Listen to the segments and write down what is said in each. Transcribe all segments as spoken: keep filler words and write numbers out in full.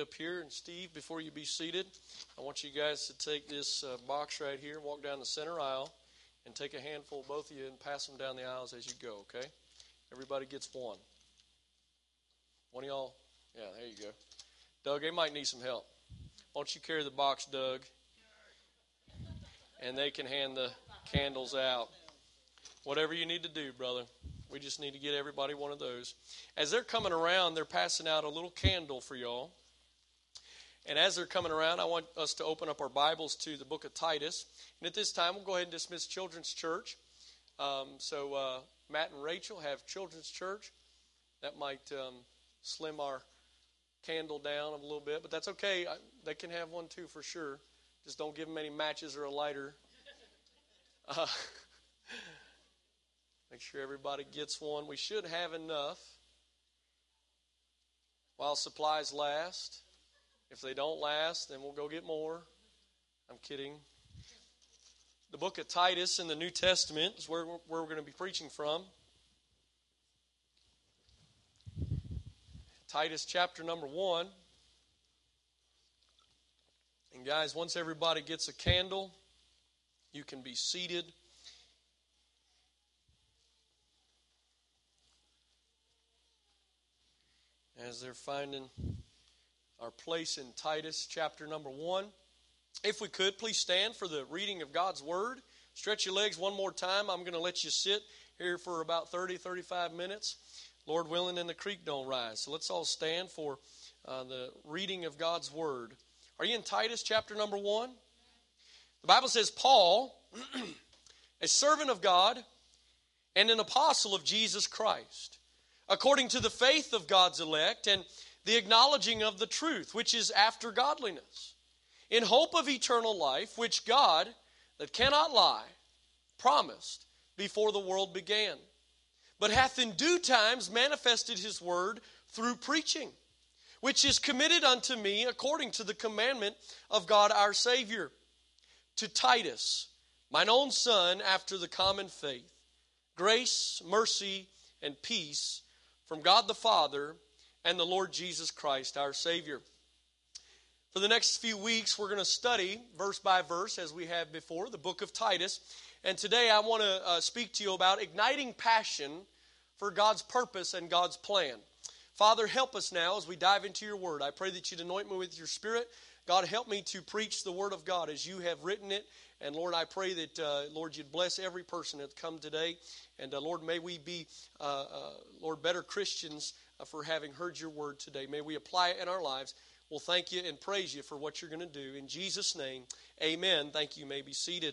Up here, and Steve, before you be seated, I want you guys to take this uh, box right here and walk down the center aisle and take a handful, both of you, and pass them down the aisles as you go, okay? Everybody gets one. One of y'all, yeah, there you go. Doug, they might need some help. Why don't you carry the box, Doug? And they can hand the candles out. Whatever you need to do, brother. We just need to get everybody one of those. As they're coming around, they're passing out a little candle for y'all. And as they're coming around, I want us to open up our Bibles to the book of Titus. And at this time, we'll go ahead and dismiss Children's Church. Um, so uh, Matt and Rachel have Children's Church. That might um, slim our candle down a little bit, but that's okay. I, they can have one too for sure. Just don't give them any matches or a lighter. Uh, make sure everybody gets one. We should have enough while supplies last. If they don't last, then we'll go get more. I'm kidding. The book of Titus in the New Testament is where we're, where we're going to be preaching from. Titus chapter number one. And guys, once everybody gets a candle, you can be seated. As they're finding our place in Titus chapter number one. If we could, please stand for the reading of God's Word. Stretch your legs one more time. I'm going to let you sit here for about thirty, thirty-five minutes. Lord willing, and the creek don't rise. So let's all stand for uh, the reading of God's Word. Are you in Titus chapter number one? The Bible says, Paul, a servant of God and an apostle of Jesus Christ, according to the faith of God's elect and the acknowledging of the truth, which is after godliness, in hope of eternal life, which God, that cannot lie, promised before the world began, but hath in due times manifested his word through preaching, which is committed unto me according to the commandment of God our Savior. To Titus, mine own son, after the common faith, grace, mercy, and peace from God the Father and the Lord Jesus Christ, our Savior. For the next few weeks, we're going to study, verse by verse, as we have before, the book of Titus. And today I want to uh, speak to you about igniting passion for God's purpose and God's plan. Father, help us now as we dive into your word. I pray that you'd anoint me with your spirit. God, help me to preach the word of God as you have written it. And Lord, I pray that, uh, Lord, you'd bless every person that's come today. And uh, Lord, may we be, uh, uh, Lord, better Christians for having heard your word today. May we apply it in our lives. We'll thank you and praise you for what you're going to do. In Jesus' name, amen. Thank you. You may be seated.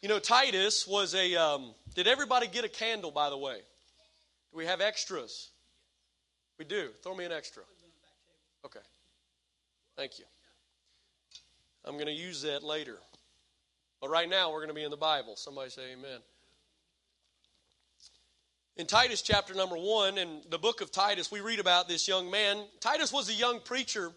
You know, Titus was a, um, did everybody get a candle, by the way? Do we have extras? We do. Throw me an extra. Okay. Thank you. I'm going to use that later. But right now, we're going to be in the Bible. Somebody say amen. In Titus chapter number one, in the book of Titus, we read about this young man. Titus was a young preacher,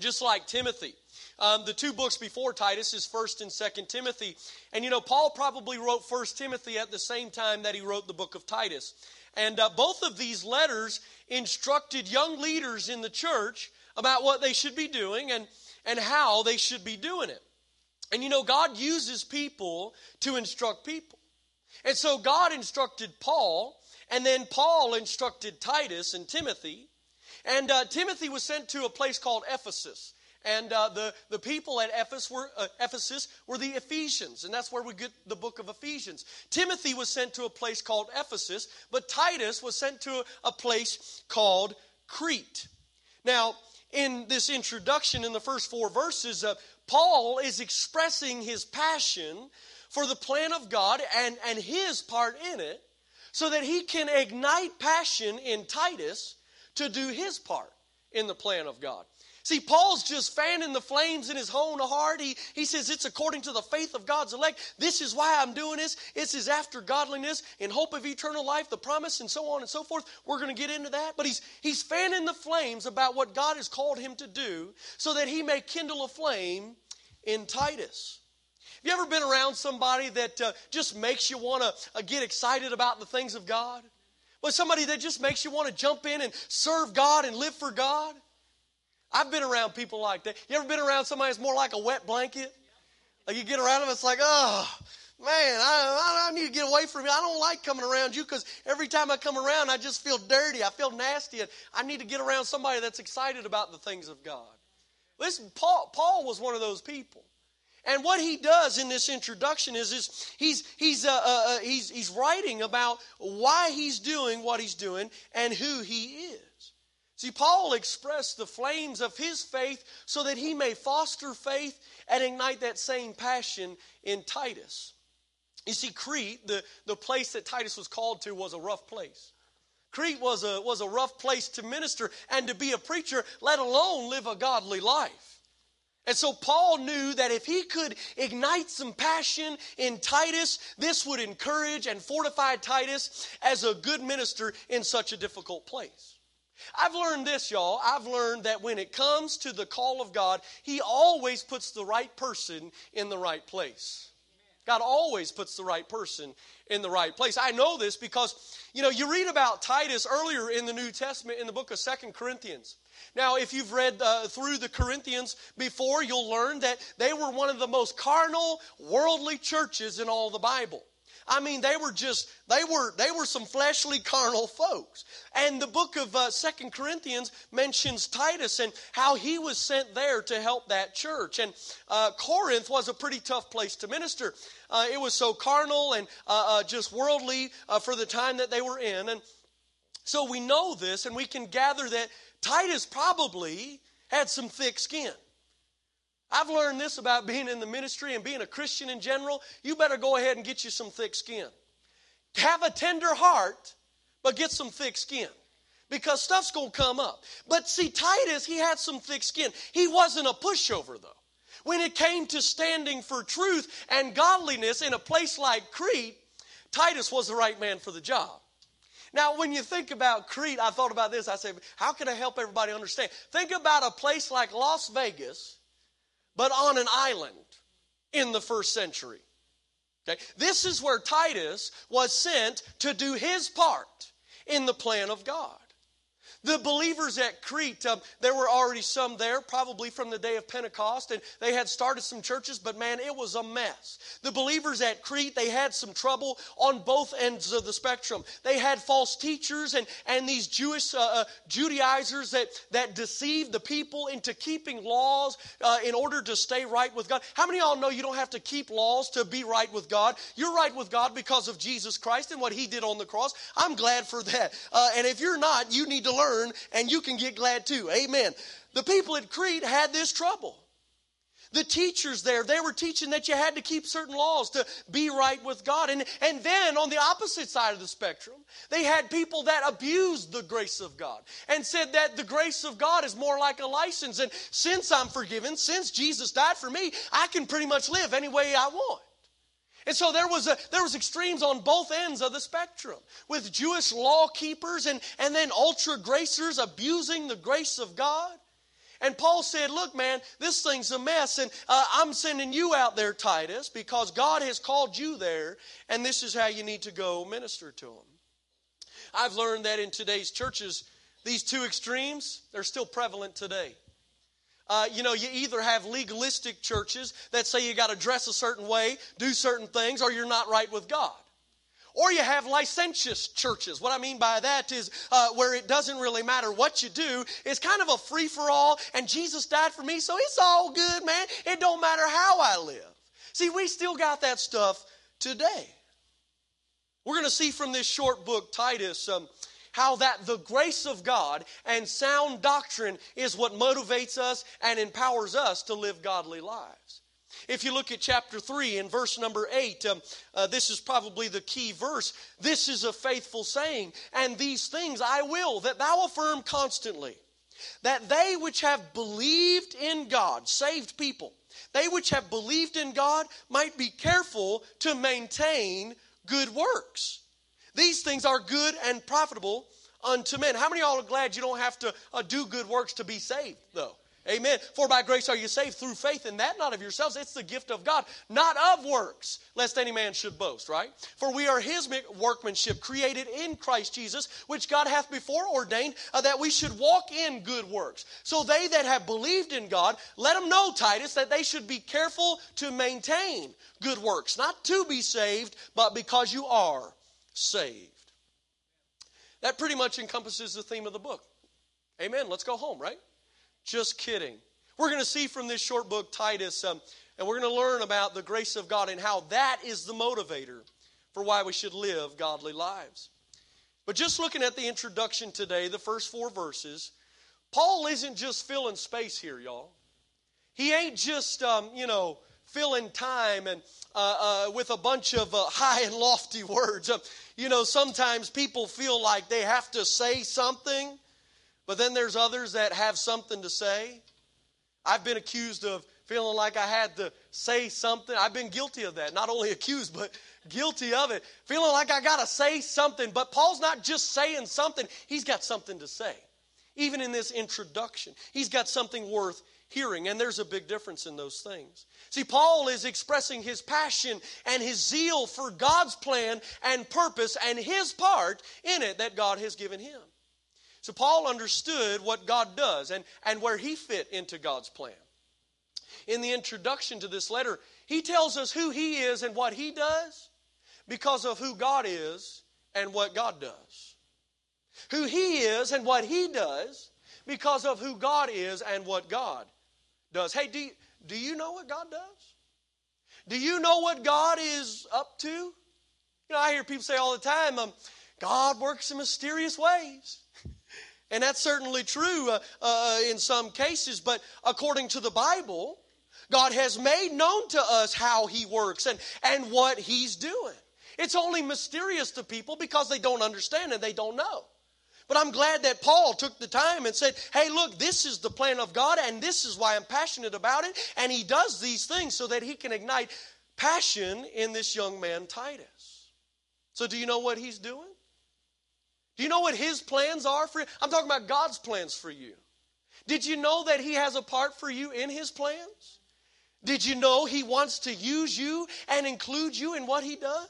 just like Timothy. Um, the two books before Titus is First and Second Timothy. And you know, Paul probably wrote First Timothy at the same time that he wrote the book of Titus. And uh, both of these letters instructed young leaders in the church about what they should be doing and, and how they should be doing it. And you know, God uses people to instruct people. And so God instructed Paul, and then Paul instructed Titus and Timothy. And uh, Timothy was sent to a place called Ephesus. And uh, the, the people at Ephesus were, uh, Ephesus were the Ephesians, and that's where we get the book of Ephesians. Timothy was sent to a place called Ephesus, but Titus was sent to a place called Crete. Now, in this introduction, in the first four verses, uh, Paul is expressing his passion for the plan of God and, and his part in it, so that he can ignite passion in Titus to do his part in the plan of God. See, Paul's just fanning the flames in his own heart. He, he says it's according to the faith of God's elect. This is why I'm doing this. This is after godliness, in hope of eternal life, the promise, and so on and so forth. We're going to get into that. But he's, he's fanning the flames about what God has called him to do, so that he may kindle a flame in Titus. You ever been around somebody that uh, just makes you want to uh, get excited about the things of God? With somebody that just makes you want to jump in and serve God and live for God? I've been around people like that. You ever been around somebody that's more like a wet blanket? Like you get around them, it's like, oh, man, I, I, I need to get away from you. I don't like coming around you because every time I come around, I just feel dirty. I feel nasty. And I need to get around somebody that's excited about the things of God. Listen, Paul, Paul was one of those people. And what he does in this introduction is, is he's, he's, uh, uh, he's, he's writing about why he's doing what he's doing and who he is. See, Paul expressed the flames of his faith so that he may foster faith and ignite that same passion in Titus. You see, Crete, the, the place that Titus was called to, was a rough place. Crete was a, was a rough place to minister and to be a preacher, let alone live a godly life. And so Paul knew that if he could ignite some passion in Titus, this would encourage and fortify Titus as a good minister in such a difficult place. I've learned this, y'all. I've learned that when it comes to the call of God, he always puts the right person in the right place. God always puts the right person in the right place. I know this because, you know, you read about Titus earlier in the New Testament in the book of Second Corinthians. Now, if you've read uh, through the Corinthians before, you'll learn that they were one of the most carnal, worldly churches in all the Bible. I mean, they were just, they were they were some fleshly, carnal folks. And the book of uh, Second Corinthians mentions Titus and how he was sent there to help that church. And uh, Corinth was a pretty tough place to minister. Uh, it was so carnal and uh, uh, just worldly uh, for the time that they were in. And so we know this, and we can gather that Titus probably had some thick skin. I've learned this about being in the ministry and being a Christian in general. You better go ahead and get you some thick skin. Have a tender heart, but get some thick skin because stuff's going to come up. But see, Titus, he had some thick skin. He wasn't a pushover, though. When it came to standing for truth and godliness in a place like Crete, Titus was the right man for the job. Now, when you think about Crete, I thought about this. I said, how can I help everybody understand? Think about a place like Las Vegas, but on an island in the first century. Okay? This is where Titus was sent to do his part in the plan of God. The believers at Crete, um, there were already some there, probably from the day of Pentecost, and they had started some churches, but man, it was a mess. The believers at Crete, they had some trouble on both ends of the spectrum. They had false teachers and, and these Jewish uh, uh, Judaizers that, that deceived the people into keeping laws uh, in order to stay right with God. How many of y'all know you don't have to keep laws to be right with God? You're right with God because of Jesus Christ and what he did on the cross. I'm glad for that. Uh, and if you're not, you need to learn. And you can get glad too. Amen. The people at Crete had this trouble. The teachers there, they were teaching that you had to keep certain laws to be right with God. And, and then on the opposite side of the spectrum, they had people that abused the grace of God and said that the grace of God is more like a license. And since I'm forgiven, since Jesus died for me, I can pretty much live any way I want. And so there was a, there was extremes on both ends of the spectrum with Jewish law keepers and, and then ultra gracers abusing the grace of God. And Paul said, look, man, this thing's a mess, and uh, I'm sending you out there, Titus, because God has called you there, and this is how you need to go minister to them. I've learned that in today's churches, these two extremes, they're still prevalent today. Uh, you know, you either have legalistic churches that say you got to dress a certain way, do certain things, or you're not right with God. Or you have licentious churches. What I mean by that is uh, where it doesn't really matter what you do. It's kind of a free-for-all, and Jesus died for me, so it's all good, man. It don't matter how I live. See, we still got that stuff today. We're going to see from this short book, Titus, um, how that the grace of God and sound doctrine is what motivates us and empowers us to live godly lives. If you look at chapter three and verse number eight, um, uh, this is probably the key verse. This is a faithful saying, and these things I will, that thou affirm constantly, that they which have believed in God, saved people, they which have believed in God might be careful to maintain good works. These things are good and profitable unto men. How many of y'all are glad you don't have to uh, do good works to be saved, though? Amen. For by grace are you saved through faith, and that not of yourselves. It's the gift of God, not of works, lest any man should boast, right? For we are his workmanship, created in Christ Jesus, which God hath before ordained, uh, that we should walk in good works. So they that have believed in God, let them know, Titus, that they should be careful to maintain good works, not to be saved, but because you are saved. That pretty much encompasses the theme of the book. Amen. Let's go home, right? Just kidding. We're going to see from this short book, Titus, um, and we're going to learn about the grace of God and how that is the motivator for why we should live godly lives. But just looking at the introduction today, the first four verses, Paul isn't just filling space here, y'all. He ain't just, um, you know, filling time and uh, uh, with a bunch of uh, high and lofty words. Uh, you know, sometimes people feel like they have to say something. But then there's others that have something to say. I've been accused of feeling like I had to say something. I've been guilty of that. Not only accused, but guilty of it. Feeling like I got to say something. But Paul's not just saying something. He's got something to say. Even in this introduction, he's got something worth hearing. And there's a big difference in those things. See, Paul is expressing his passion and his zeal for God's plan and purpose and his part in it that God has given him. So Paul understood what God does and, and where he fit into God's plan. In the introduction to this letter, he tells us who he is and what he does because of who God is and what God does. Who he is and what he does because of who God is and what God does. Hey, do you, do you know what God does? Do you know what God is up to? You know, I hear people say all the time, um, God works in mysterious ways. And that's certainly true uh, uh, in some cases, but according to the Bible, God has made known to us how he works and, and what he's doing. It's only mysterious to people because they don't understand and they don't know. But I'm glad that Paul took the time and said, hey, look, this is the plan of God and this is why I'm passionate about it. And he does these things so that he can ignite passion in this young man, Titus. So do you know what he's doing? Do you know what his plans are for you? I'm talking about God's plans for you. Did you know that he has a part for you in his plans? Did you know he wants to use you and include you in what he does?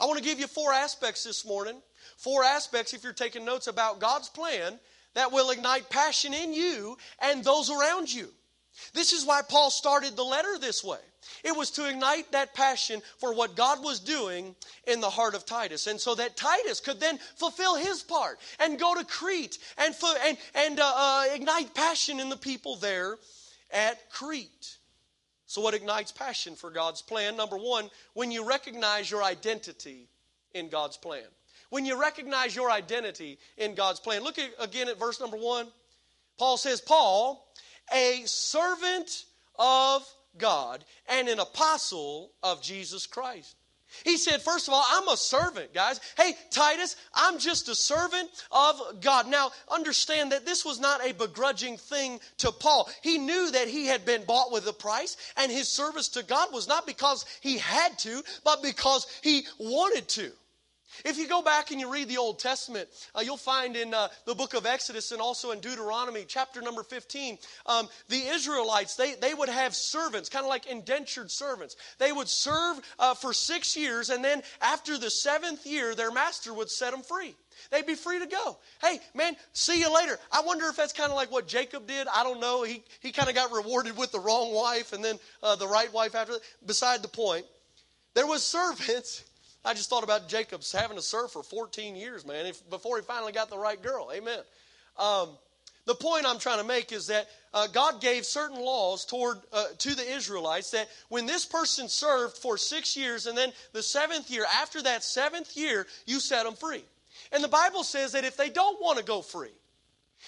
I want to give you four aspects this morning. Four aspects, if you're taking notes, about God's plan that will ignite passion in you and those around you. This is why Paul started the letter this way. It was to ignite that passion for what God was doing in the heart of Titus. And so that Titus could then fulfill his part and go to Crete and, and, and uh, uh, ignite passion in the people there at Crete. So what ignites passion for God's plan? Number one, when you recognize your identity in God's plan. When you recognize your identity in God's plan. Look at, again at verse number one. Paul says, Paul, a servant of God and an apostle of Jesus Christ. He said, first of all, I'm a servant, guys. Hey, Titus, I'm just a servant of God. Now, understand that this was not a begrudging thing to Paul. He knew that he had been bought with a price, and his service to God was not because he had to, but because he wanted to. If you go back and you read the Old Testament, uh, you'll find in uh, the book of Exodus and also in Deuteronomy, chapter number fifteen, um, the Israelites, they, they would have servants, kind of like indentured servants. They would serve uh, for six years, and then after the seventh year, their master would set them free. They'd be free to go. Hey, man, see you later. I wonder if that's kind of like what Jacob did. I don't know. He, he kind of got rewarded with the wrong wife and then uh, the right wife after that. Beside the point, there was servants. I just thought about Jacob's having to serve for fourteen years, man, if, before he finally got the right girl. Amen. Um, the point I'm trying to make is that uh, God gave certain laws toward uh, to the Israelites that when this person served for six years and then the seventh year, after that seventh year, you set them free. And the Bible says that if they don't want to go free,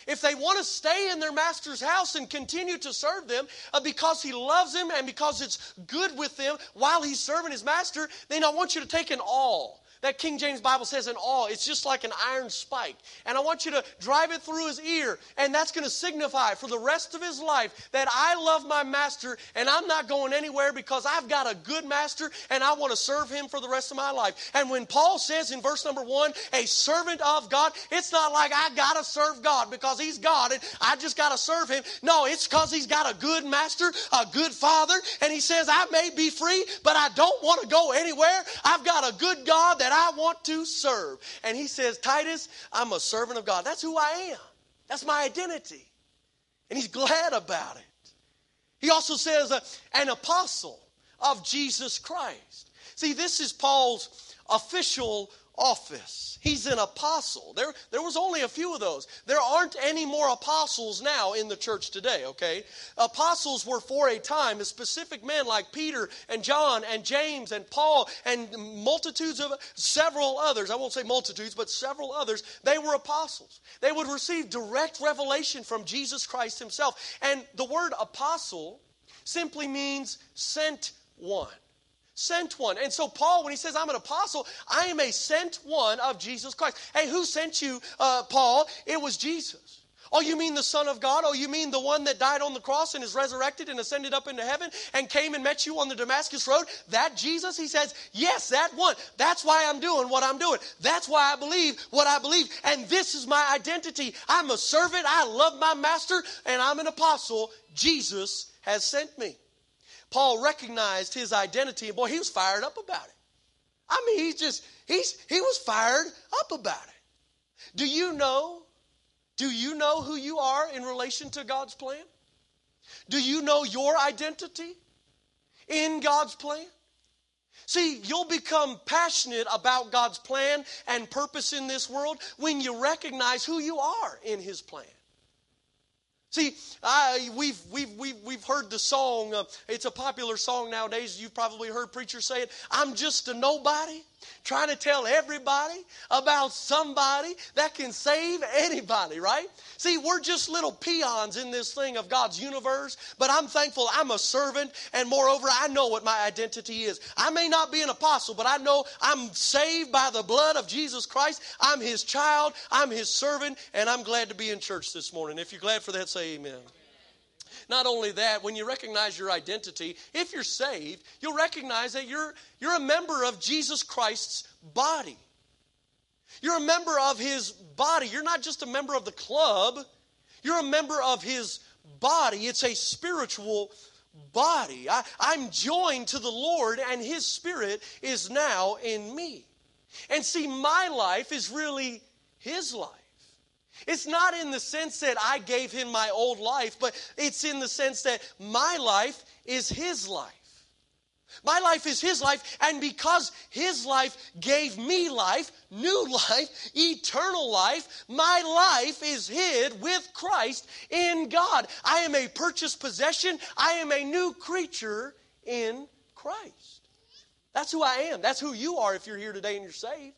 if they want to stay in their master's house and continue to serve them uh, because he loves them and because it's good with them while he's serving his master, then I want you to take an awl. That King James Bible says in all, it's just like an iron spike. And I want you to drive it through his ear, and that's going to signify for the rest of his life that I love my master and I'm not going anywhere because I've got a good master and I want to serve him for the rest of my life. And when Paul says in verse number one, a servant of God, it's not like I got to serve God because he's God and I just got to serve him. No, it's because he's got a good master, a good father, and he says, I may be free, but I don't want to go anywhere. I've got a good God that I want to serve. And he says, Titus, I'm a servant of God. That's who I am. That's my identity. And he's glad about it. He also says, uh, an apostle of Jesus Christ. See, this is Paul's official office. He's an apostle. There, there was only a few of those. There aren't any more apostles now in the church today, okay? Apostles were for a time a specific men like Peter and John and James and Paul and multitudes of several others. I won't say multitudes, but several others. They were apostles. They would receive direct revelation from Jesus Christ himself. And the word apostle simply means sent one. Sent one. And so Paul, when he says, I'm an apostle, I am a sent one of Jesus Christ. Hey, who sent you, uh, Paul? It was Jesus. Oh, you mean the Son of God? Oh, you mean the one that died on the cross and is resurrected and ascended up into heaven and came and met you on the Damascus Road? That Jesus? He says, yes, that one. That's why I'm doing what I'm doing. That's why I believe what I believe. And this is my identity. I'm a servant. I love my master. And I'm an apostle. Jesus has sent me. Paul recognized his identity, and boy, he was fired up about it. I mean, he just, he's, he was fired up about it. Do you know, do you know who you are in relation to God's plan? Do you know your identity in God's plan? See, you'll become passionate about God's plan and purpose in this world when you recognize who you are in his plan. See, I, we've, we've, we've, we've heard the song, uh, it's a popular song nowadays, you've probably heard preachers say it, I'm just a nobody trying to tell everybody about somebody that can save anybody, right? See, we're just little peons in this thing of God's universe, but I'm thankful I'm a servant, and moreover, I know what my identity is. I may not be an apostle, but I know I'm saved by the blood of Jesus Christ. I'm his child, I'm his servant, and I'm glad to be in church this morning. If you're glad for that, say amen. Not only that, when you recognize your identity, if you're saved, you'll recognize that you're, you're a member of Jesus Christ's body. You're a member of his body. You're not just a member of the club. You're a member of his body. It's a spiritual body. I, I'm joined to the Lord, and his spirit is now in me. And see, my life is really his life. It's not in the sense that I gave him my old life, but it's in the sense that my life is his life. My life is his life, and because his life gave me life, new life, eternal life, my life is hid with Christ in God. I am a purchased possession. I am a new creature in Christ. That's who I am. That's who you are if you're here today and you're saved.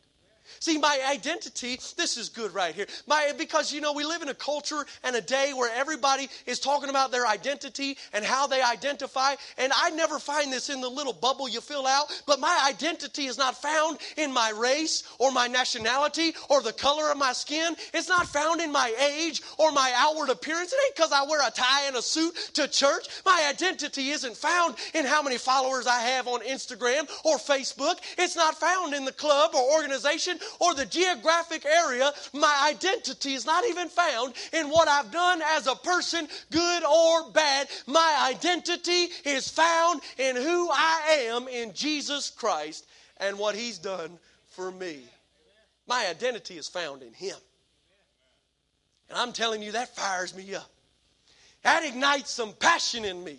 See, my identity, this is good right here. My, because, you know, we live in a culture and a day where everybody is talking about their identity and how they identify. And I never find this in the little bubble you fill out. But my identity is not found in my race or my nationality or the color of my skin. It's not found in my age or my outward appearance. It ain't because I wear a tie and a suit to church. My identity isn't found in how many followers I have on Instagram or Facebook. It's not found in the club or organization or the geographic area. My identity is not even found in what I've done as a person, good or bad. My identity is found in who I am in Jesus Christ and what he's done for me. My identity is found in him. And I'm telling you, that fires me up. That ignites some passion in me.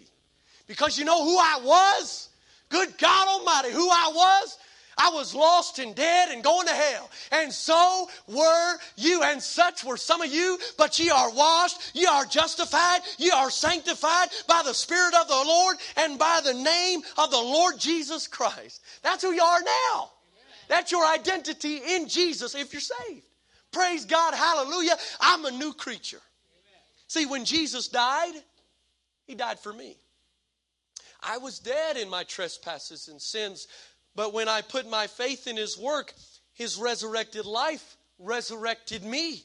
Because you know who I was? Good God Almighty, who I was? I was lost and dead and going to hell. And so were you, and such were some of you, but ye are washed, ye are justified, ye are sanctified by the Spirit of the Lord and by the name of the Lord Jesus Christ. That's who you are now. That's your identity in Jesus if you're saved. Praise God, hallelujah. I'm a new creature. See, when Jesus died, he died for me. I was dead in my trespasses and sins. But when I put my faith in his work, His resurrected life resurrected me.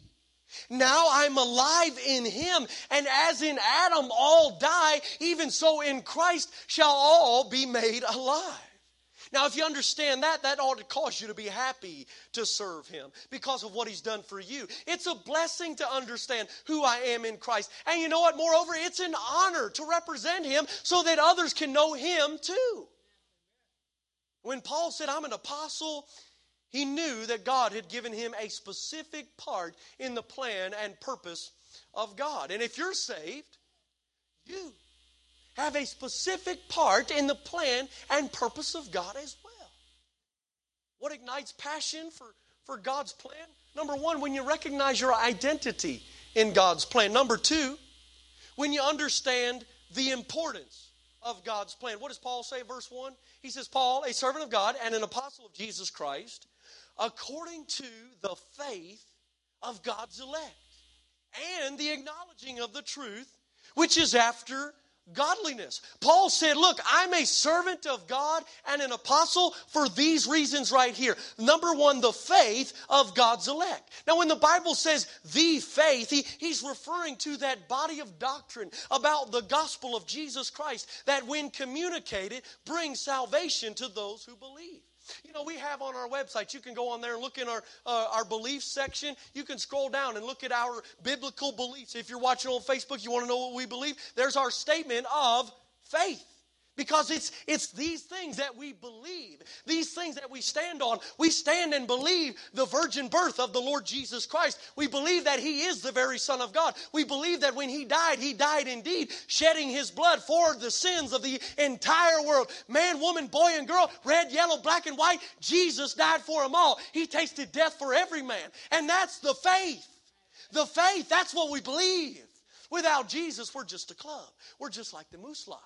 Now I'm alive in him, and as in Adam all die, even so in Christ shall all be made alive. Now, if you understand that, that ought to cause you to be happy to serve him because of what he's done for you. It's a blessing to understand who I am in Christ. And you know what? Moreover, it's an honor to represent him so that others can know him too. When Paul said, I'm an apostle, he knew that God had given him a specific part in the plan and purpose of God. And if you're saved, you have a specific part in the plan and purpose of God as well. What ignites passion for, for God's plan? Number one, when you recognize your identity in God's plan. Number two, when you understand the importance of God's plan. What does Paul say in verse one? He says, Paul, a servant of God and an apostle of Jesus Christ, according to the faith of God's elect and the acknowledging of the truth, which is after godliness. Paul said, look, I'm a servant of God and an apostle for these reasons right here. Number one, the faith of God's elect. Now, when the Bible says the faith, he, he's referring to that body of doctrine about the gospel of Jesus Christ that when communicated brings salvation to those who believe. You know, we have on our website, you can go on there and look in our uh, our beliefs section. You can scroll down and look at our biblical beliefs. If you're watching on Facebook, you want to know what we believe? There's our statement of faith. Because it's it's these things that we believe, these things that we stand on. We stand and believe the virgin birth of the Lord Jesus Christ. We believe that he is the very Son of God. We believe that when he died, he died indeed, shedding his blood for the sins of the entire world. Man, woman, boy, and girl, red, yellow, black, and white, Jesus died for them all. He tasted death for every man. And that's the faith. The faith, that's what we believe. Without Jesus, we're just a club. We're just like the Moose Lodge.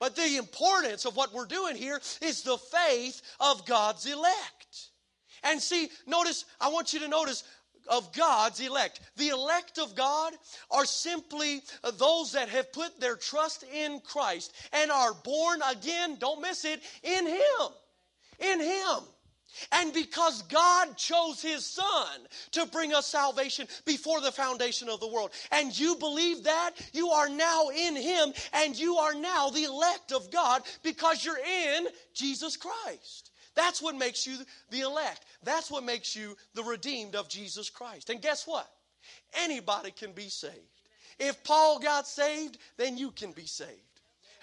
But the importance of what we're doing here is the faith of God's elect. And see, notice, I want you to notice, of God's elect. The elect of God are simply those that have put their trust in Christ and are born again, don't miss it, in him. In him. And because God chose his Son to bring us salvation before the foundation of the world, and you believe that, you are now in him, and you are now the elect of God because you're in Jesus Christ. That's what makes you the elect. That's what makes you the redeemed of Jesus Christ. And guess what? Anybody can be saved. If Paul got saved, then you can be saved.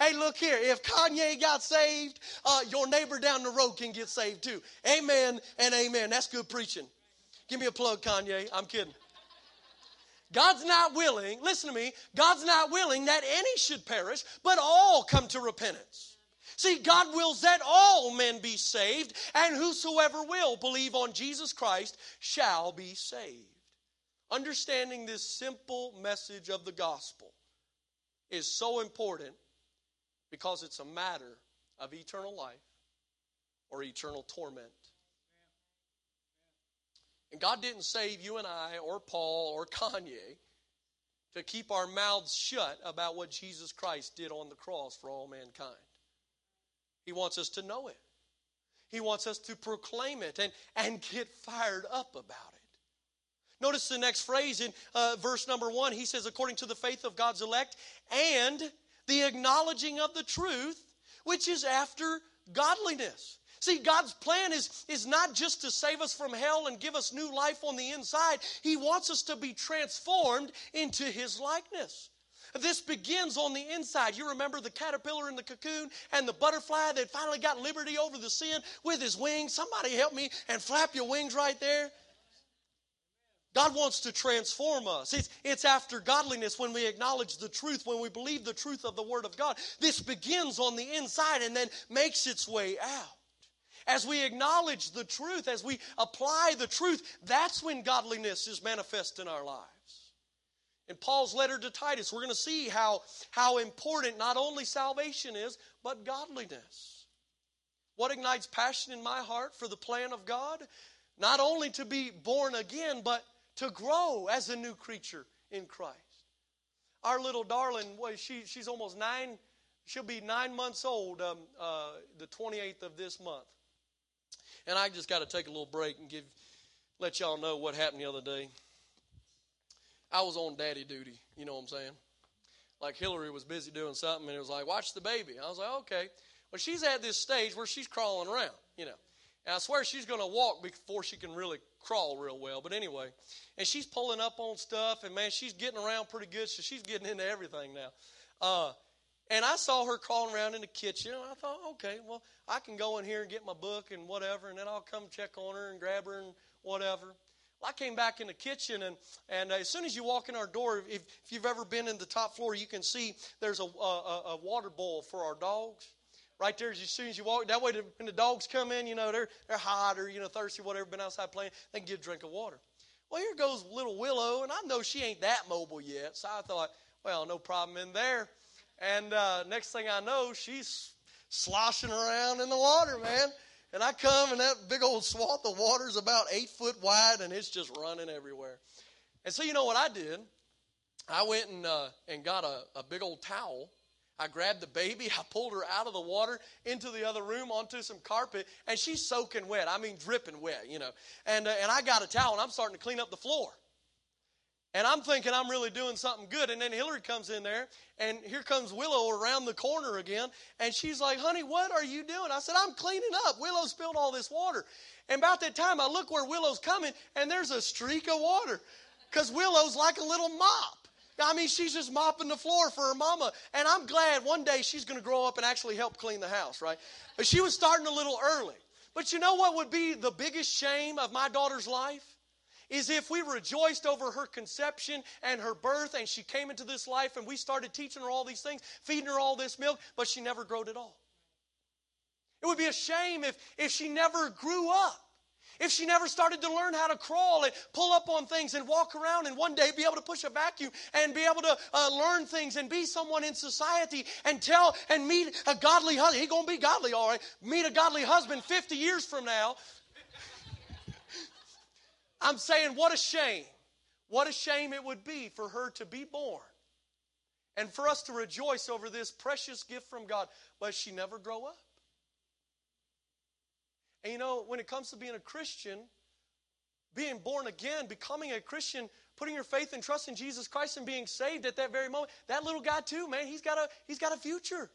Hey, look here, if Kanye got saved, uh, your neighbor down the road can get saved too. Amen and amen. That's good preaching. Give me a plug, Kanye. I'm kidding. God's not willing, listen to me, God's not willing that any should perish, but all come to repentance. See, God wills that all men be saved, and whosoever will believe on Jesus Christ shall be saved. Understanding this simple message of the gospel is so important, because it's a matter of eternal life or eternal torment. And God didn't save you and I or Paul or Kanye to keep our mouths shut about what Jesus Christ did on the cross for all mankind. He wants us to know it. He wants us to proclaim it and, and get fired up about it. Notice the next phrase in uh, verse number one. He says, according to the faith of God's elect and the acknowledging of the truth, which is after godliness. See, God's plan is, is not just to save us from hell and give us new life on the inside. He wants us to be transformed into his likeness. This begins on the inside. You remember the caterpillar in the cocoon and the butterfly that finally got liberty over the sin with his wings. Somebody help me and flap your wings right there. God wants to transform us. It's, it's after godliness when we acknowledge the truth, when we believe the truth of the Word of God. This begins on the inside and then makes its way out. As we acknowledge the truth, as we apply the truth, that's when godliness is manifest in our lives. In Paul's letter to Titus, we're going to see how, how important not only salvation is, but godliness. What ignites passion in my heart for the plan of God? Not only to be born again, but to grow as a new creature in Christ. Our little darling, well, she, she's almost nine. She'll be nine months old um, uh, the twenty-eighth of this month. And I just got to take a little break and give, let y'all know what happened the other day. I was on daddy duty, you know what I'm saying? Like Hillary was busy doing something, and it was like, watch the baby. I was like, okay. Well, she's at this stage where she's crawling around, you know. And I swear she's going to walk before she can really crawl real well. But anyway, and she's pulling up on stuff, and, man, she's getting around pretty good, so she's getting into everything now. Uh, and I saw her crawling around in the kitchen, and I thought, okay, well, I can go in here and get my book and whatever, and then I'll come check on her and grab her and whatever. I came back in the kitchen, and, and as soon as you walk in our door, if, if you've ever been in the top floor, you can see there's a, a, a water bowl for our dogs. Right there, as soon as you walk, that way the, when the dogs come in, you know, they're they're hot or, you know, thirsty, whatever, been outside playing, they can get a drink of water. Well, here goes little Willow, and I know she ain't that mobile yet, so I thought, well, no problem in there. And uh, next thing I know, she's sloshing around in the water, man. And I come, and that big old swath of water is about eight foot wide, and it's just running everywhere. And so you know what I did? I went and uh, and got a, a big old towel. I grabbed the baby. I pulled her out of the water into the other room onto some carpet, and she's soaking wet. I mean, dripping wet, you know. And uh, and I got a towel, and I'm starting to clean up the floor. And I'm thinking I'm really doing something good. And then Hillary comes in there, and here comes Willow around the corner again. And she's like, honey, what are you doing? I said, I'm cleaning up. Willow spilled all this water. And about that time, I look where Willow's coming, and there's a streak of water. Because Willow's like a little mop. I mean, she's just mopping the floor for her mama. And I'm glad one day she's going to grow up and actually help clean the house, right? But she was starting a little early. But you know what would be the biggest shame of my daughter's life? Is if we rejoiced over her conception and her birth, and she came into this life, and we started teaching her all these things, feeding her all this milk, but she never growed at all. It would be a shame if, if she never grew up. If she never started to learn how to crawl and pull up on things and walk around and one day be able to push a vacuum and be able to uh, learn things and be someone in society and tell and meet a godly husband. He's going to be godly, all right. Meet a godly husband fifty years from now. I'm saying what a shame. What a shame it would be for her to be born and for us to rejoice over this precious gift from God, but she never grow up. And you know, when it comes to being a Christian, being born again, becoming a Christian, putting your faith and trust in Jesus Christ and being saved at that very moment, that little guy too, man, he's got a, he's got a future.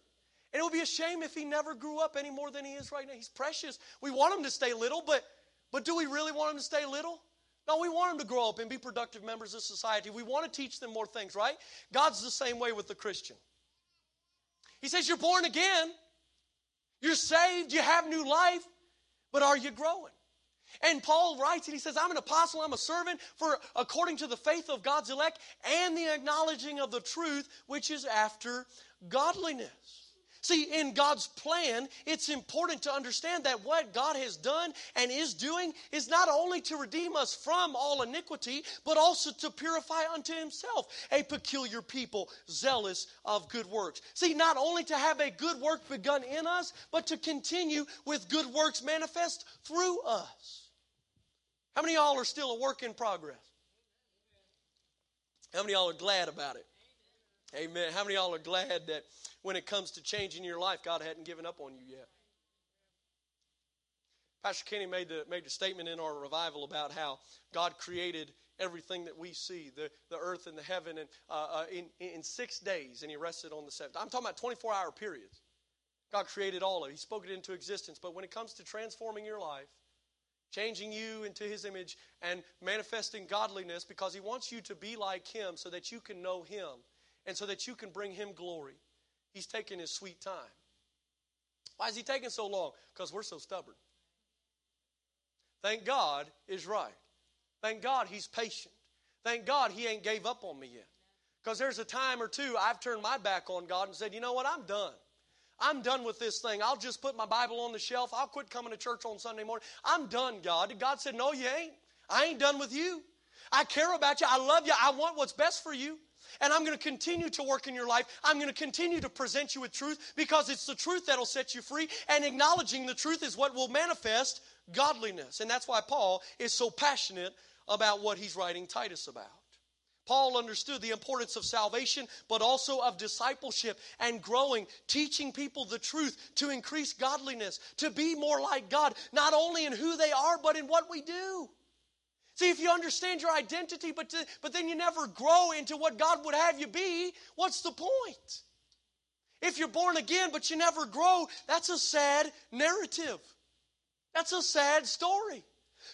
And it would be a shame if he never grew up any more than he is right now. He's precious. We want him to stay little, but, but do we really want him to stay little? No, we want them to grow up and be productive members of society. We want to teach them more things, right? God's the same way with the Christian. He says you're born again. You're saved. You have new life. But are you growing? And Paul writes and he says, I'm an apostle, I'm a servant, for according to the faith of God's elect and the acknowledging of the truth, which is after godliness. See, in God's plan, it's important to understand that what God has done and is doing is not only to redeem us from all iniquity, but also to purify unto himself a peculiar people, zealous of good works. See, not only to have a good work begun in us, but to continue with good works manifest through us. How many of y'all are still a work in progress? How many of y'all are glad about it? Amen. How many of y'all are glad that when it comes to changing your life, God hadn't given up on you yet? Pastor Kenny made the, made the statement in our revival about how God created everything that we see, the, the earth and the heaven, and uh, uh, in, in six days, and he rested on the seventh. I'm talking about twenty-four hour periods. God created all of it. He spoke it into existence. But when it comes to transforming your life, changing you into his image, and manifesting godliness, because he wants you to be like him so that you can know him, and so that you can bring him glory. He's taking his sweet time. Why is he taking so long? Because we're so stubborn. Thank God is right. Thank God he's patient. Thank God he ain't gave up on me yet. Because there's a time or two I've turned my back on God and said, you know what, I'm done. I'm done with this thing. I'll just put my Bible on the shelf. I'll quit coming to church on Sunday morning. I'm done, God. And God said, no, you ain't. I ain't done with you. I care about you. I love you. I want what's best for you. And I'm going to continue to work in your life. I'm going to continue to present you with truth, because it's the truth that will set you free. And acknowledging the truth is what will manifest godliness. And that's why Paul is so passionate about what he's writing Titus about. Paul understood the importance of salvation, but also of discipleship and growing, teaching people the truth to increase godliness, to be more like God, not only in who they are, but in what we do. See, if you understand your identity, but, to, but then you never grow into what God would have you be, what's the point? If you're born again, but you never grow, that's a sad narrative. That's a sad story.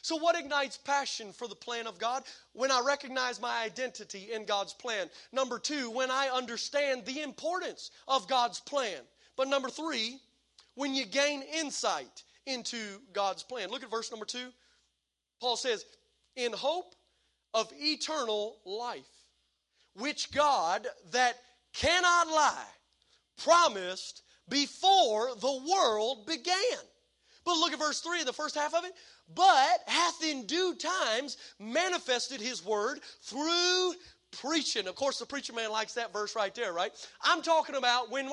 So what ignites passion for the plan of God? When I recognize my identity in God's plan. Number two, when I understand the importance of God's plan. But number three, when you gain insight into God's plan. Look at verse number two. Paul says, in hope of eternal life, which God that cannot lie promised before the world began. But look at verse three, the first half of it. But hath in due times manifested his word through preaching. Of course, the preacher man likes that verse right there, right? I'm talking about when,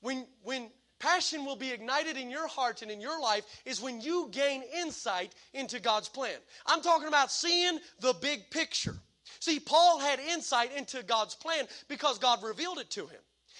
when, when passion will be ignited in your heart and in your life is when you gain insight into God's plan. I'm talking about seeing the big picture. See, Paul had insight into God's plan because God revealed it to him.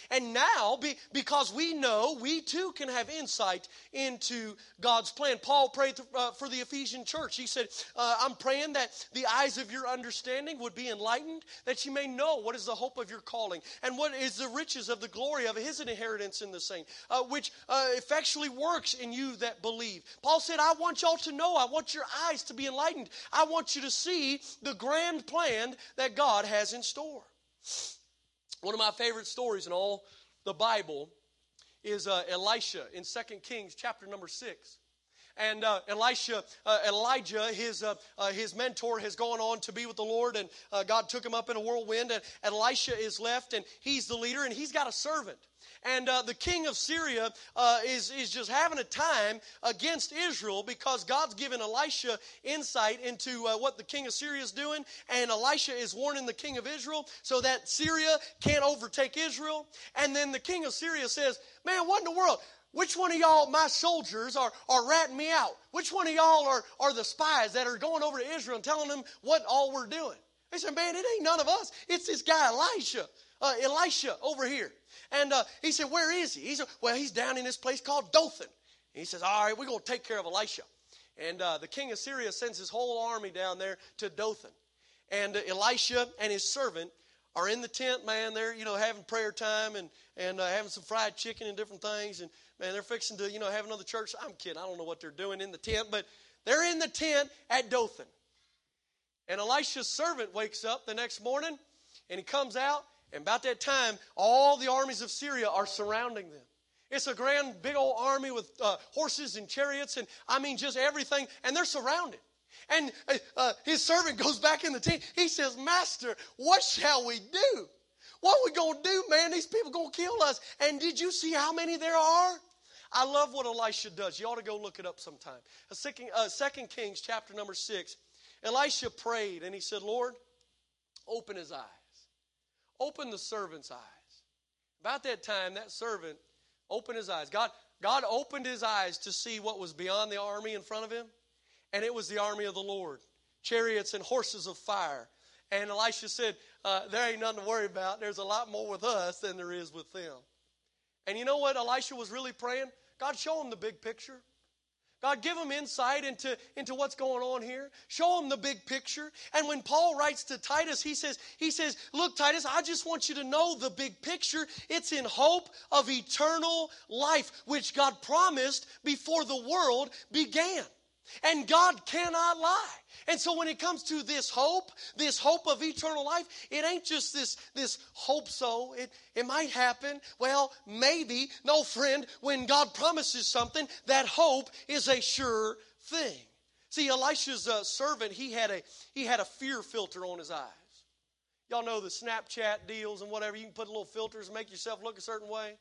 And now, be, because we know, we too can have insight into God's plan. Paul prayed th- uh, for the Ephesian church. He said, uh, I'm praying that the eyes of your understanding would be enlightened, that you may know what is the hope of your calling and what is the riches of the glory of his inheritance in the saints, uh, which uh, effectually works in you that believe. Paul said, I want y'all to know. I want your eyes to be enlightened. I want you to see the grand plan that God has in store. One of my favorite stories in all the Bible is uh, Elisha in Second Kings chapter number six. And uh, Elisha, uh, Elijah, his uh, uh, his mentor, has gone on to be with the Lord, and uh, God took him up in a whirlwind. And Elisha is left, and he's the leader, and he's got a servant. And uh, the king of Syria uh, is, is just having a time against Israel because God's given Elisha insight into uh, what the king of Syria is doing. And Elisha is warning the king of Israel so that Syria can't overtake Israel. And then the king of Syria says, man, what in the world? Which one of y'all, my soldiers, are, are ratting me out? Which one of y'all are, are the spies that are going over to Israel and telling them what all we're doing? They said, man, it ain't none of us. It's this guy Elisha. Uh, Elisha over here. And uh, he said, where is he? He said, well, he's down in this place called Dothan. And he says, all right, we're going to take care of Elisha. And uh, the king of Syria sends his whole army down there to Dothan. And uh, Elisha and his servant are in the tent, man. They're, you know, having prayer time and, and uh, having some fried chicken and different things. And, man, they're fixing to, you know, have another church. I'm kidding. I don't know what they're doing in the tent. But they're in the tent at Dothan. And Elisha's servant wakes up the next morning, and he comes out. And about that time, all the armies of Syria are surrounding them. It's a grand, big old army with uh, horses and chariots and, I mean, just everything. And they're surrounded. And uh, uh, his servant goes back in the tent. He says, Master, what shall we do? What are we going to do, man? These people are going to kill us. And did you see how many there are? I love what Elisha does. You ought to go look it up sometime. Second Kings chapter number six. Elisha prayed and he said, Lord, open his eyes. Open the servant's eyes. About that time, that servant opened his eyes. God, God opened his eyes to see what was beyond the army in front of him, and it was the army of the Lord, chariots and horses of fire. And Elisha said, uh, there ain't nothing to worry about. There's a lot more with us than there is with them. And you know what Elisha was really praying? God, show him the big picture. God, give them insight into, into what's going on here. Show them the big picture. And when Paul writes to Titus, he says, he says, look, Titus, I just want you to know the big picture. It's in hope of eternal life, which God promised before the world began. And God cannot lie. And so when it comes to this hope, this hope of eternal life, it ain't just this, this hope so. It, it might happen. Well, maybe. No, friend, when God promises something, that hope is a sure thing. See, Elisha's uh, servant, he had a he had a fear filter on his eyes. Y'all know the Snapchat deals and whatever. You can put little filters and make yourself look a certain way.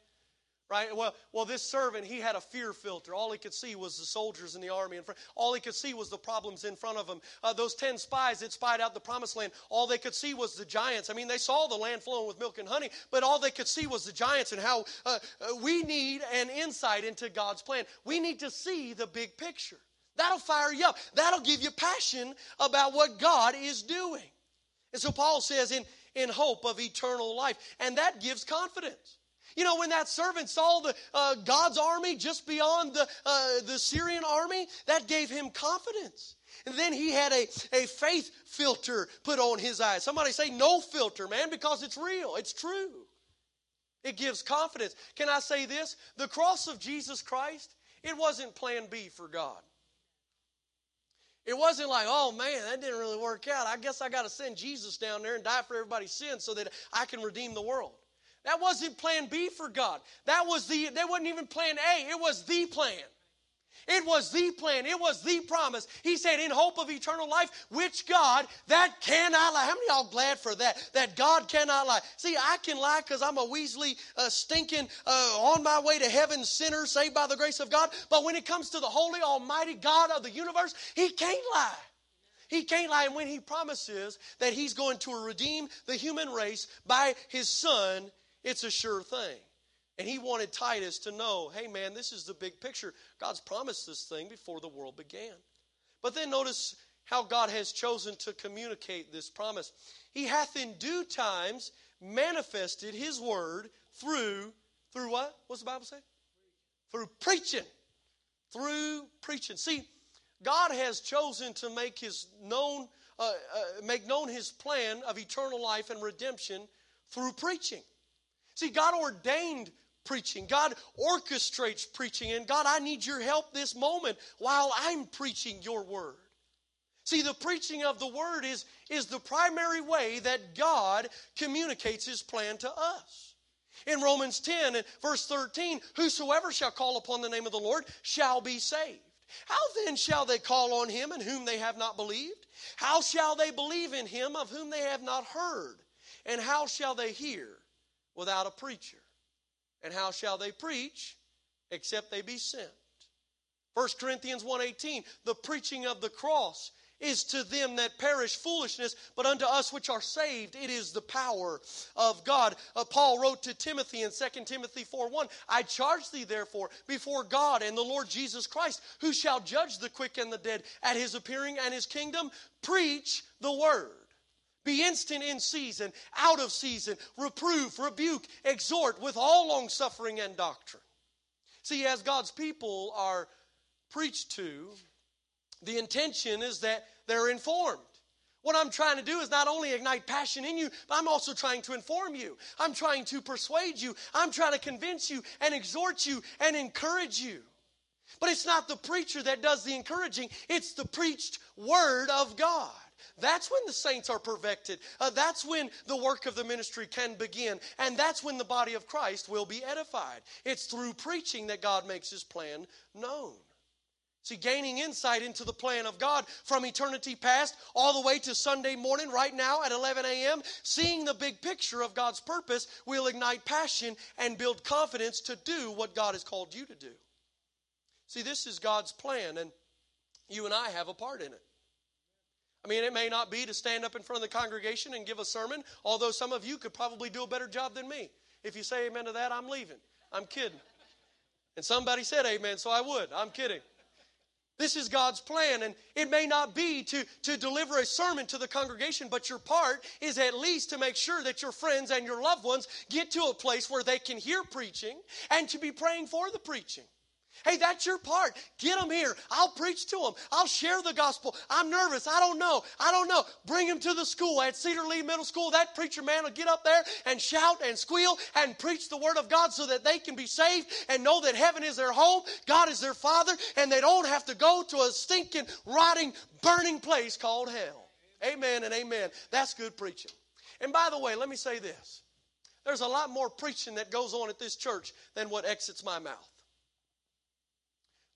Right? Well, well, this servant, he had a fear filter. All he could see was the soldiers in the army in front. All he could see was the problems in front of him. Uh, those ten spies that spied out the promised land, all they could see was the giants. I mean, they saw the land flowing with milk and honey, but all they could see was the giants and how uh, we need an insight into God's plan. We need to see the big picture. That'll fire you up. That'll give you passion about what God is doing. And so Paul says, in, in hope of eternal life. And that gives confidence. You know, when that servant saw the uh, God's army just beyond the, uh, the Syrian army, that gave him confidence. And then he had a, a faith filter put on his eyes. Somebody say, no filter, man, because it's real. It's true. It gives confidence. Can I say this? The cross of Jesus Christ, it wasn't plan B for God. It wasn't like, oh, man, that didn't really work out. I guess I got to send Jesus down there and die for everybody's sins so that I can redeem the world. That wasn't plan B for God. That was the, that wasn't even plan A. It was the plan. It was the plan. It was the promise. He said, in hope of eternal life, which God, that cannot lie. How many of y'all glad for that? That God cannot lie. See, I can lie because I'm a Weasley, uh, stinking, uh, on my way to heaven sinner saved by the grace of God. But when it comes to the holy, almighty God of the universe, He can't lie. He can't lie. And when He promises that He's going to redeem the human race by His Son, it's a sure thing. And he wanted Titus to know, hey, man, this is the big picture. God's promised this thing before the world began. But then notice how God has chosen to communicate this promise. He hath in due times manifested his word through, through what? What's the Bible say? Through preaching. Through preaching. See, God has chosen to make his known, uh, uh, make known his plan of eternal life and redemption through preaching. See, God ordained preaching. God orchestrates preaching. And God, I need your help this moment while I'm preaching your word. See, the preaching of the word is, is the primary way that God communicates his plan to us. In Romans ten and verse thirteen, whosoever shall call upon the name of the Lord shall be saved. How then shall they call on him in whom they have not believed? How shall they believe in him of whom they have not heard? And how shall they hear without a preacher? And how shall they preach except they be sent? First Corinthians one eighteen, the preaching of the cross is to them that perish foolishness, but unto us which are saved it is the power of God. Uh, Paul wrote to Timothy in Second Timothy four one, I charge thee therefore before God and the Lord Jesus Christ, who shall judge the quick and the dead at his appearing and his kingdom, preach the word. Be instant in season, out of season, reprove, rebuke, exhort with all longsuffering and doctrine. See, as God's people are preached to, the intention is that they're informed. What I'm trying to do is not only ignite passion in you, but I'm also trying to inform you. I'm trying to persuade you. I'm trying to convince you and exhort you and encourage you. But it's not the preacher that does the encouraging. It's the preached word of God. That's when the saints are perfected. Uh, that's when the work of the ministry can begin. And that's when the body of Christ will be edified. It's through preaching that God makes his plan known. See, gaining insight into the plan of God from eternity past all the way to Sunday morning right now at eleven a.m., seeing the big picture of God's purpose will ignite passion and build confidence to do what God has called you to do. See, this is God's plan, and you and I have a part in it. I mean, it may not be to stand up in front of the congregation and give a sermon, although some of you could probably do a better job than me. If you say amen to that, I'm leaving. I'm kidding. And somebody said amen, so I would. I'm kidding. This is God's plan, and it may not be to, to deliver a sermon to the congregation, but your part is at least to make sure that your friends and your loved ones get to a place where they can hear preaching and to be praying for the preaching. Hey, that's your part. Get them here. I'll preach to them. I'll share the gospel. I'm nervous. I don't know. I don't know. Bring them to the school at Cedar Lee Middle School. That preacher man will get up there and shout and squeal and preach the word of God so that they can be saved and know that heaven is their home, God is their father, and they don't have to go to a stinking, rotting, burning place called hell. Amen and amen. That's good preaching. And by the way, let me say this. There's a lot more preaching that goes on at this church than what exits my mouth.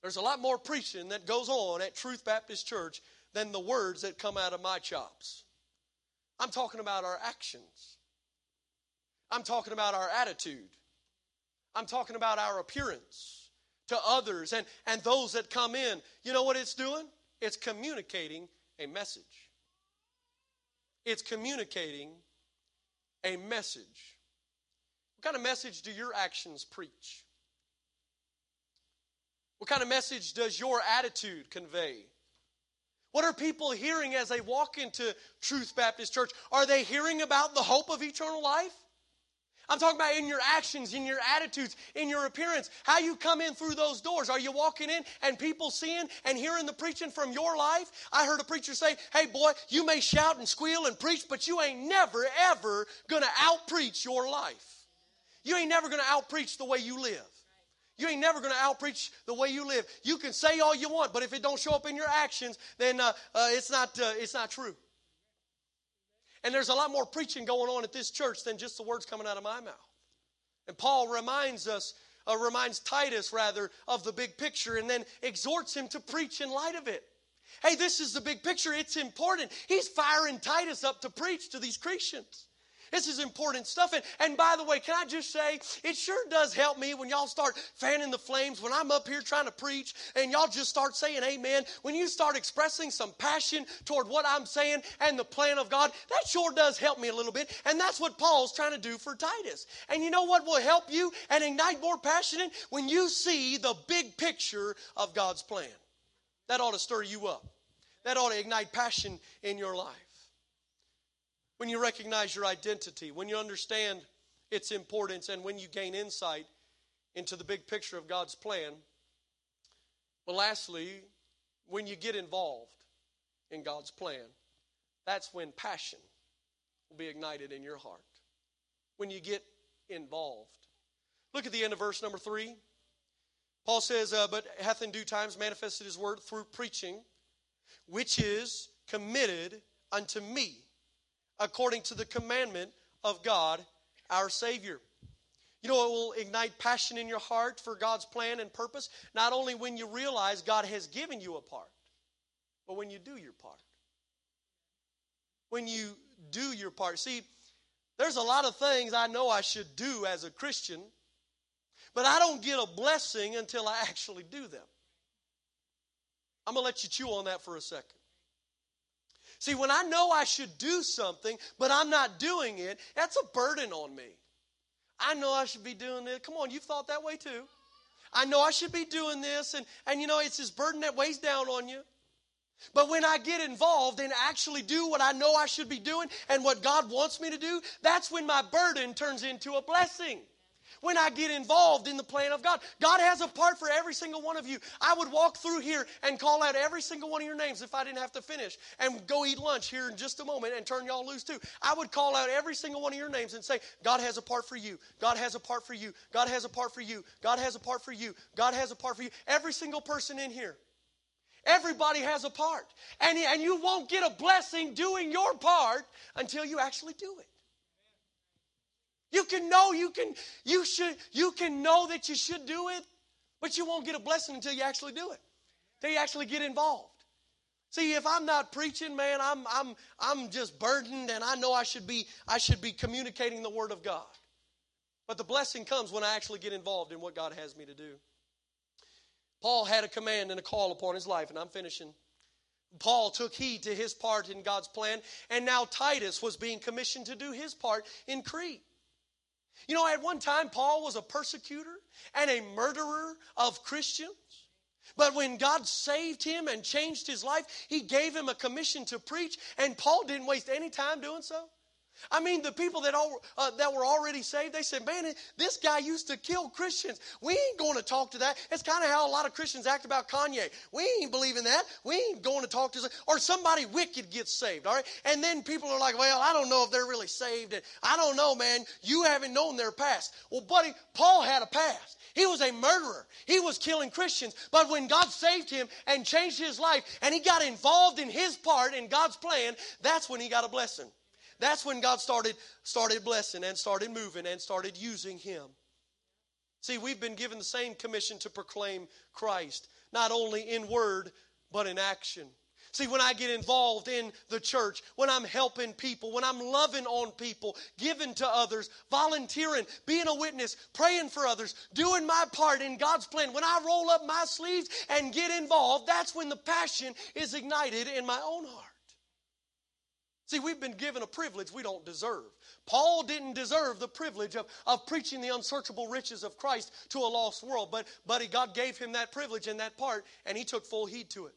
There's a lot more preaching that goes on at Truth Baptist Church than the words that come out of my chops. I'm talking about our actions. I'm talking about our attitude. I'm talking about our appearance to others and, and those that come in. You know what it's doing? It's communicating a message. It's communicating a message. What kind of message do your actions preach? What kind of message does your attitude convey? What are people hearing as they walk into Truth Baptist Church? Are they hearing about the hope of eternal life? I'm talking about in your actions, in your attitudes, in your appearance, how you come in through those doors. Are you walking in and people seeing and hearing the preaching from your life? I heard a preacher say, hey, boy, you may shout and squeal and preach, but you ain't never, ever going to out-preach your life. You ain't never going to out-preach the way you live. You ain't never going to out-preach the way you live. You can say all you want, but if it don't show up in your actions, then uh, uh, it's not uh, it's not true. And there's a lot more preaching going on at this church than just the words coming out of my mouth. And Paul reminds us, uh, reminds Titus, rather, of the big picture and then exhorts him to preach in light of it. Hey, this is the big picture. It's important. He's firing Titus up to preach to these Cretians. This is important stuff. And, and by the way, can I just say, it sure does help me when y'all start fanning the flames, when I'm up here trying to preach and y'all just start saying amen. When you start expressing some passion toward what I'm saying and the plan of God, that sure does help me a little bit. And that's what Paul's trying to do for Titus. And you know what will help you and ignite more passion? When you see the big picture of God's plan. That ought to stir you up. That ought to ignite passion in your life. When you recognize your identity, when you understand its importance, and when you gain insight into the big picture of God's plan. But lastly, when you get involved in God's plan, that's when passion will be ignited in your heart. When you get involved. Look at the end of verse number three. Paul says, uh, but hath in due times manifested his word through preaching, which is committed unto me, according to the commandment of God, our Savior. You know, it will ignite passion in your heart for God's plan and purpose, not only when you realize God has given you a part, but when you do your part. When you do your part. See, there's a lot of things I know I should do as a Christian, but I don't get a blessing until I actually do them. I'm going to let you chew on that for a second. See, when I know I should do something, but I'm not doing it, that's a burden on me. I know I should be doing this. Come on, you've thought that way too. I know I should be doing this, and, and you know, it's this burden that weighs down on you. But when I get involved and actually do what I know I should be doing and what God wants me to do, that's when my burden turns into a blessing. When I get involved in the plan of God. God has a part for every single one of you. I would walk through here and call out every single one of your names if I didn't have to finish and go eat lunch here in just a moment and turn y'all loose too. I would call out every single one of your names and say, God has a part for you. God has a part for you. God has a part for you. God has a part for you. God has a part for you. Every single person in here. Everybody has a part. And, and you won't get a blessing doing your part until you actually do it. You can know you can you should you can know that you should do it, but you won't get a blessing until you actually do it. Until you actually get involved. See, if I'm not preaching, man, I'm I'm I'm just burdened and I know I should be I should be communicating the Word of God. But the blessing comes when I actually get involved in what God has me to do. Paul had a command and a call upon his life, and I'm finishing. Paul took heed to his part in God's plan, and now Titus was being commissioned to do his part in Crete. You know, at one time, Paul was a persecutor and a murderer of Christians. But when God saved him and changed his life, he gave him a commission to preach, and Paul didn't waste any time doing so. I mean, the people that all, uh, that were already saved, they said, man, this guy used to kill Christians. We ain't going to talk to that. It's kind of how a lot of Christians act about Kanye. We ain't believing that. We ain't going to talk to that. Or somebody wicked gets saved, all right? And then people are like, well, I don't know if they're really saved. And I don't know, man. You haven't known their past. Well, buddy, Paul had a past. He was a murderer. He was killing Christians. But when God saved him and changed his life and he got involved in his part in God's plan, that's when he got a blessing. That's when God started started blessing and started moving and started using him. See, we've been given the same commission to proclaim Christ, not only in word, but in action. See, when I get involved in the church, when I'm helping people, when I'm loving on people, giving to others, volunteering, being a witness, praying for others, doing my part in God's plan, when I roll up my sleeves and get involved, that's when the passion is ignited in my own heart. See, we've been given a privilege we don't deserve. Paul didn't deserve the privilege of, of preaching the unsearchable riches of Christ to a lost world. But, buddy, God gave him that privilege and that part, and he took full heed to it.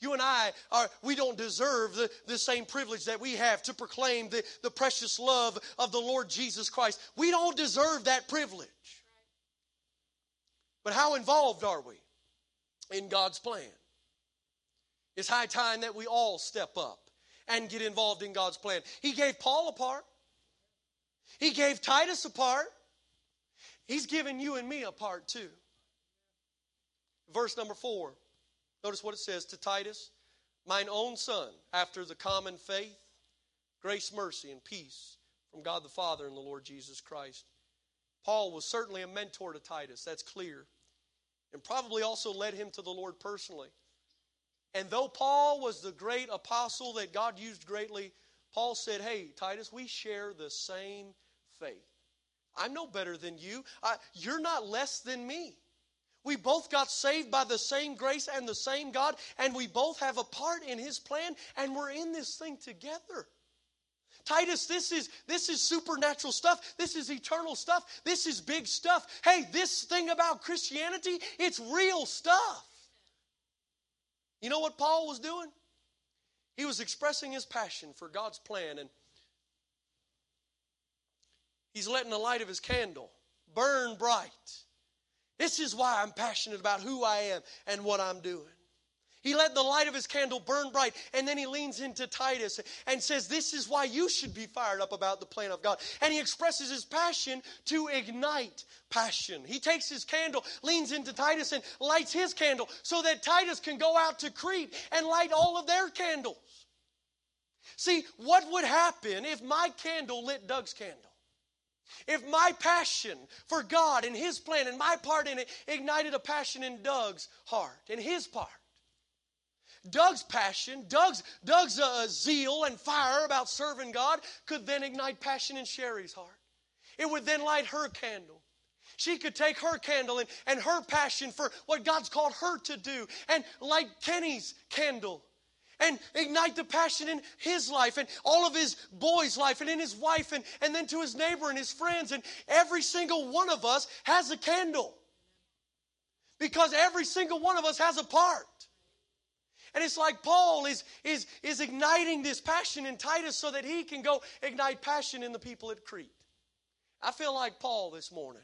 You and I, are we don't deserve the, the same privilege that we have to proclaim the, the precious love of the Lord Jesus Christ. We don't deserve that privilege. But how involved are we in God's plan? It's high time that we all step up and get involved in God's plan. He gave Paul a part. He gave Titus a part. He's given you and me a part too. Verse number four. Notice what it says to Titus, mine own son, after the common faith, grace, mercy, and peace from God the Father and the Lord Jesus Christ. Paul was certainly a mentor to Titus, that's clear, and probably also led him to the Lord personally. And though Paul was the great apostle that God used greatly, Paul said, hey, Titus, we share the same faith. I'm no better than you. I, you're not less than me. We both got saved by the same grace and the same God, and we both have a part in his plan, and we're in this thing together. Titus, this is, this is supernatural stuff. This is eternal stuff. This is big stuff. Hey, this thing about Christianity, it's real stuff. You know what Paul was doing? He was expressing his passion for God's plan, and he's letting the light of his candle burn bright. This is why I'm passionate about who I am and what I'm doing. He let the light of his candle burn bright, and then he leans into Titus and says, this is why you should be fired up about the plan of God. And he expresses his passion to ignite passion. He takes his candle, leans into Titus, and lights his candle so that Titus can go out to Crete and light all of their candles. See, what would happen if my candle lit Doug's candle? If my passion for God and his plan and my part in it ignited a passion in Doug's heart, in his part, Doug's passion, Doug's, Doug's uh, zeal and fire about serving God could then ignite passion in Sherry's heart. It would then light her candle. She could take her candle and, and her passion for what God's called her to do and light Kenny's candle. And ignite the passion in his life and all of his boys' life and in his wife and, and then to his neighbor and his friends. And every single one of us has a candle because every single one of us has a part. And it's like Paul is, is, is igniting this passion in Titus so that he can go ignite passion in the people at Crete. I feel like Paul this morning,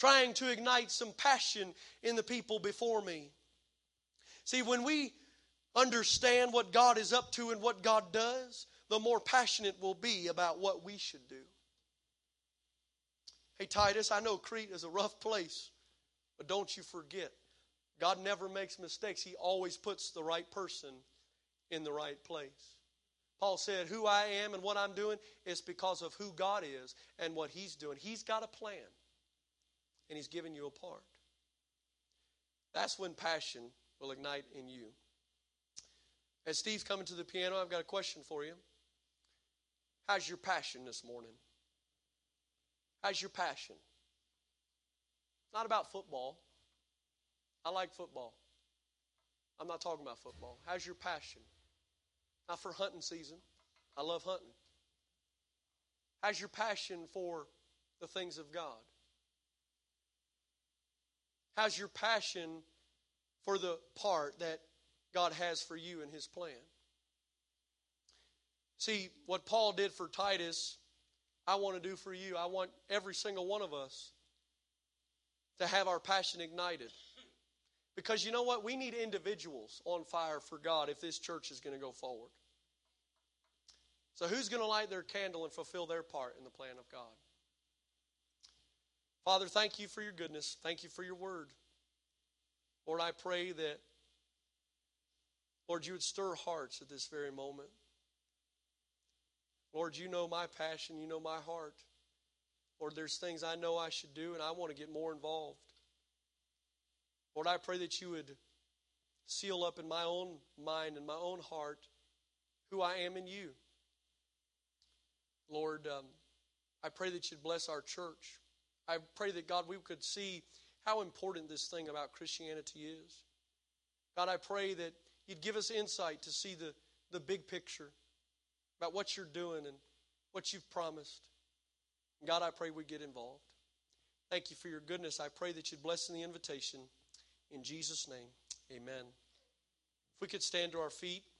trying to ignite some passion in the people before me. See, when we understand what God is up to and what God does, the more passionate we'll be about what we should do. Hey, Titus, I know Crete is a rough place, but don't you forget, God never makes mistakes. He always puts the right person in the right place. Paul said, who I am and what I'm doing is because of who God is and what he's doing. He's got a plan, and he's given you a part. That's when passion will ignite in you. As Steve's coming to the piano, I've got a question for you. How's your passion this morning? How's your passion? Not about football. I like football. I'm not talking about football. How's your passion? Not for hunting season. I love hunting. How's your passion for the things of God? How's your passion for the part that God has for you in his plan? See, what Paul did for Titus, I want to do for you. I want every single one of us to have our passion ignited. Because you know what? We need individuals on fire for God if this church is going to go forward. So who's going to light their candle and fulfill their part in the plan of God? Father, thank you for your goodness. Thank you for your word. Lord, I pray that, Lord, you would stir hearts at this very moment. Lord, you know my passion. You know my heart. Lord, there's things I know I should do, and I want to get more involved. Lord, I pray that you would seal up in my own mind and my own heart who I am in you. Lord, um, I pray that you'd bless our church. I pray that, God, we could see how important this thing about Christianity is. God, I pray that you'd give us insight to see the, the big picture about what you're doing and what you've promised. And God, I pray we get involved. Thank you for your goodness. I pray that you'd bless in the invitation. In Jesus' name, amen. If we could stand to our feet.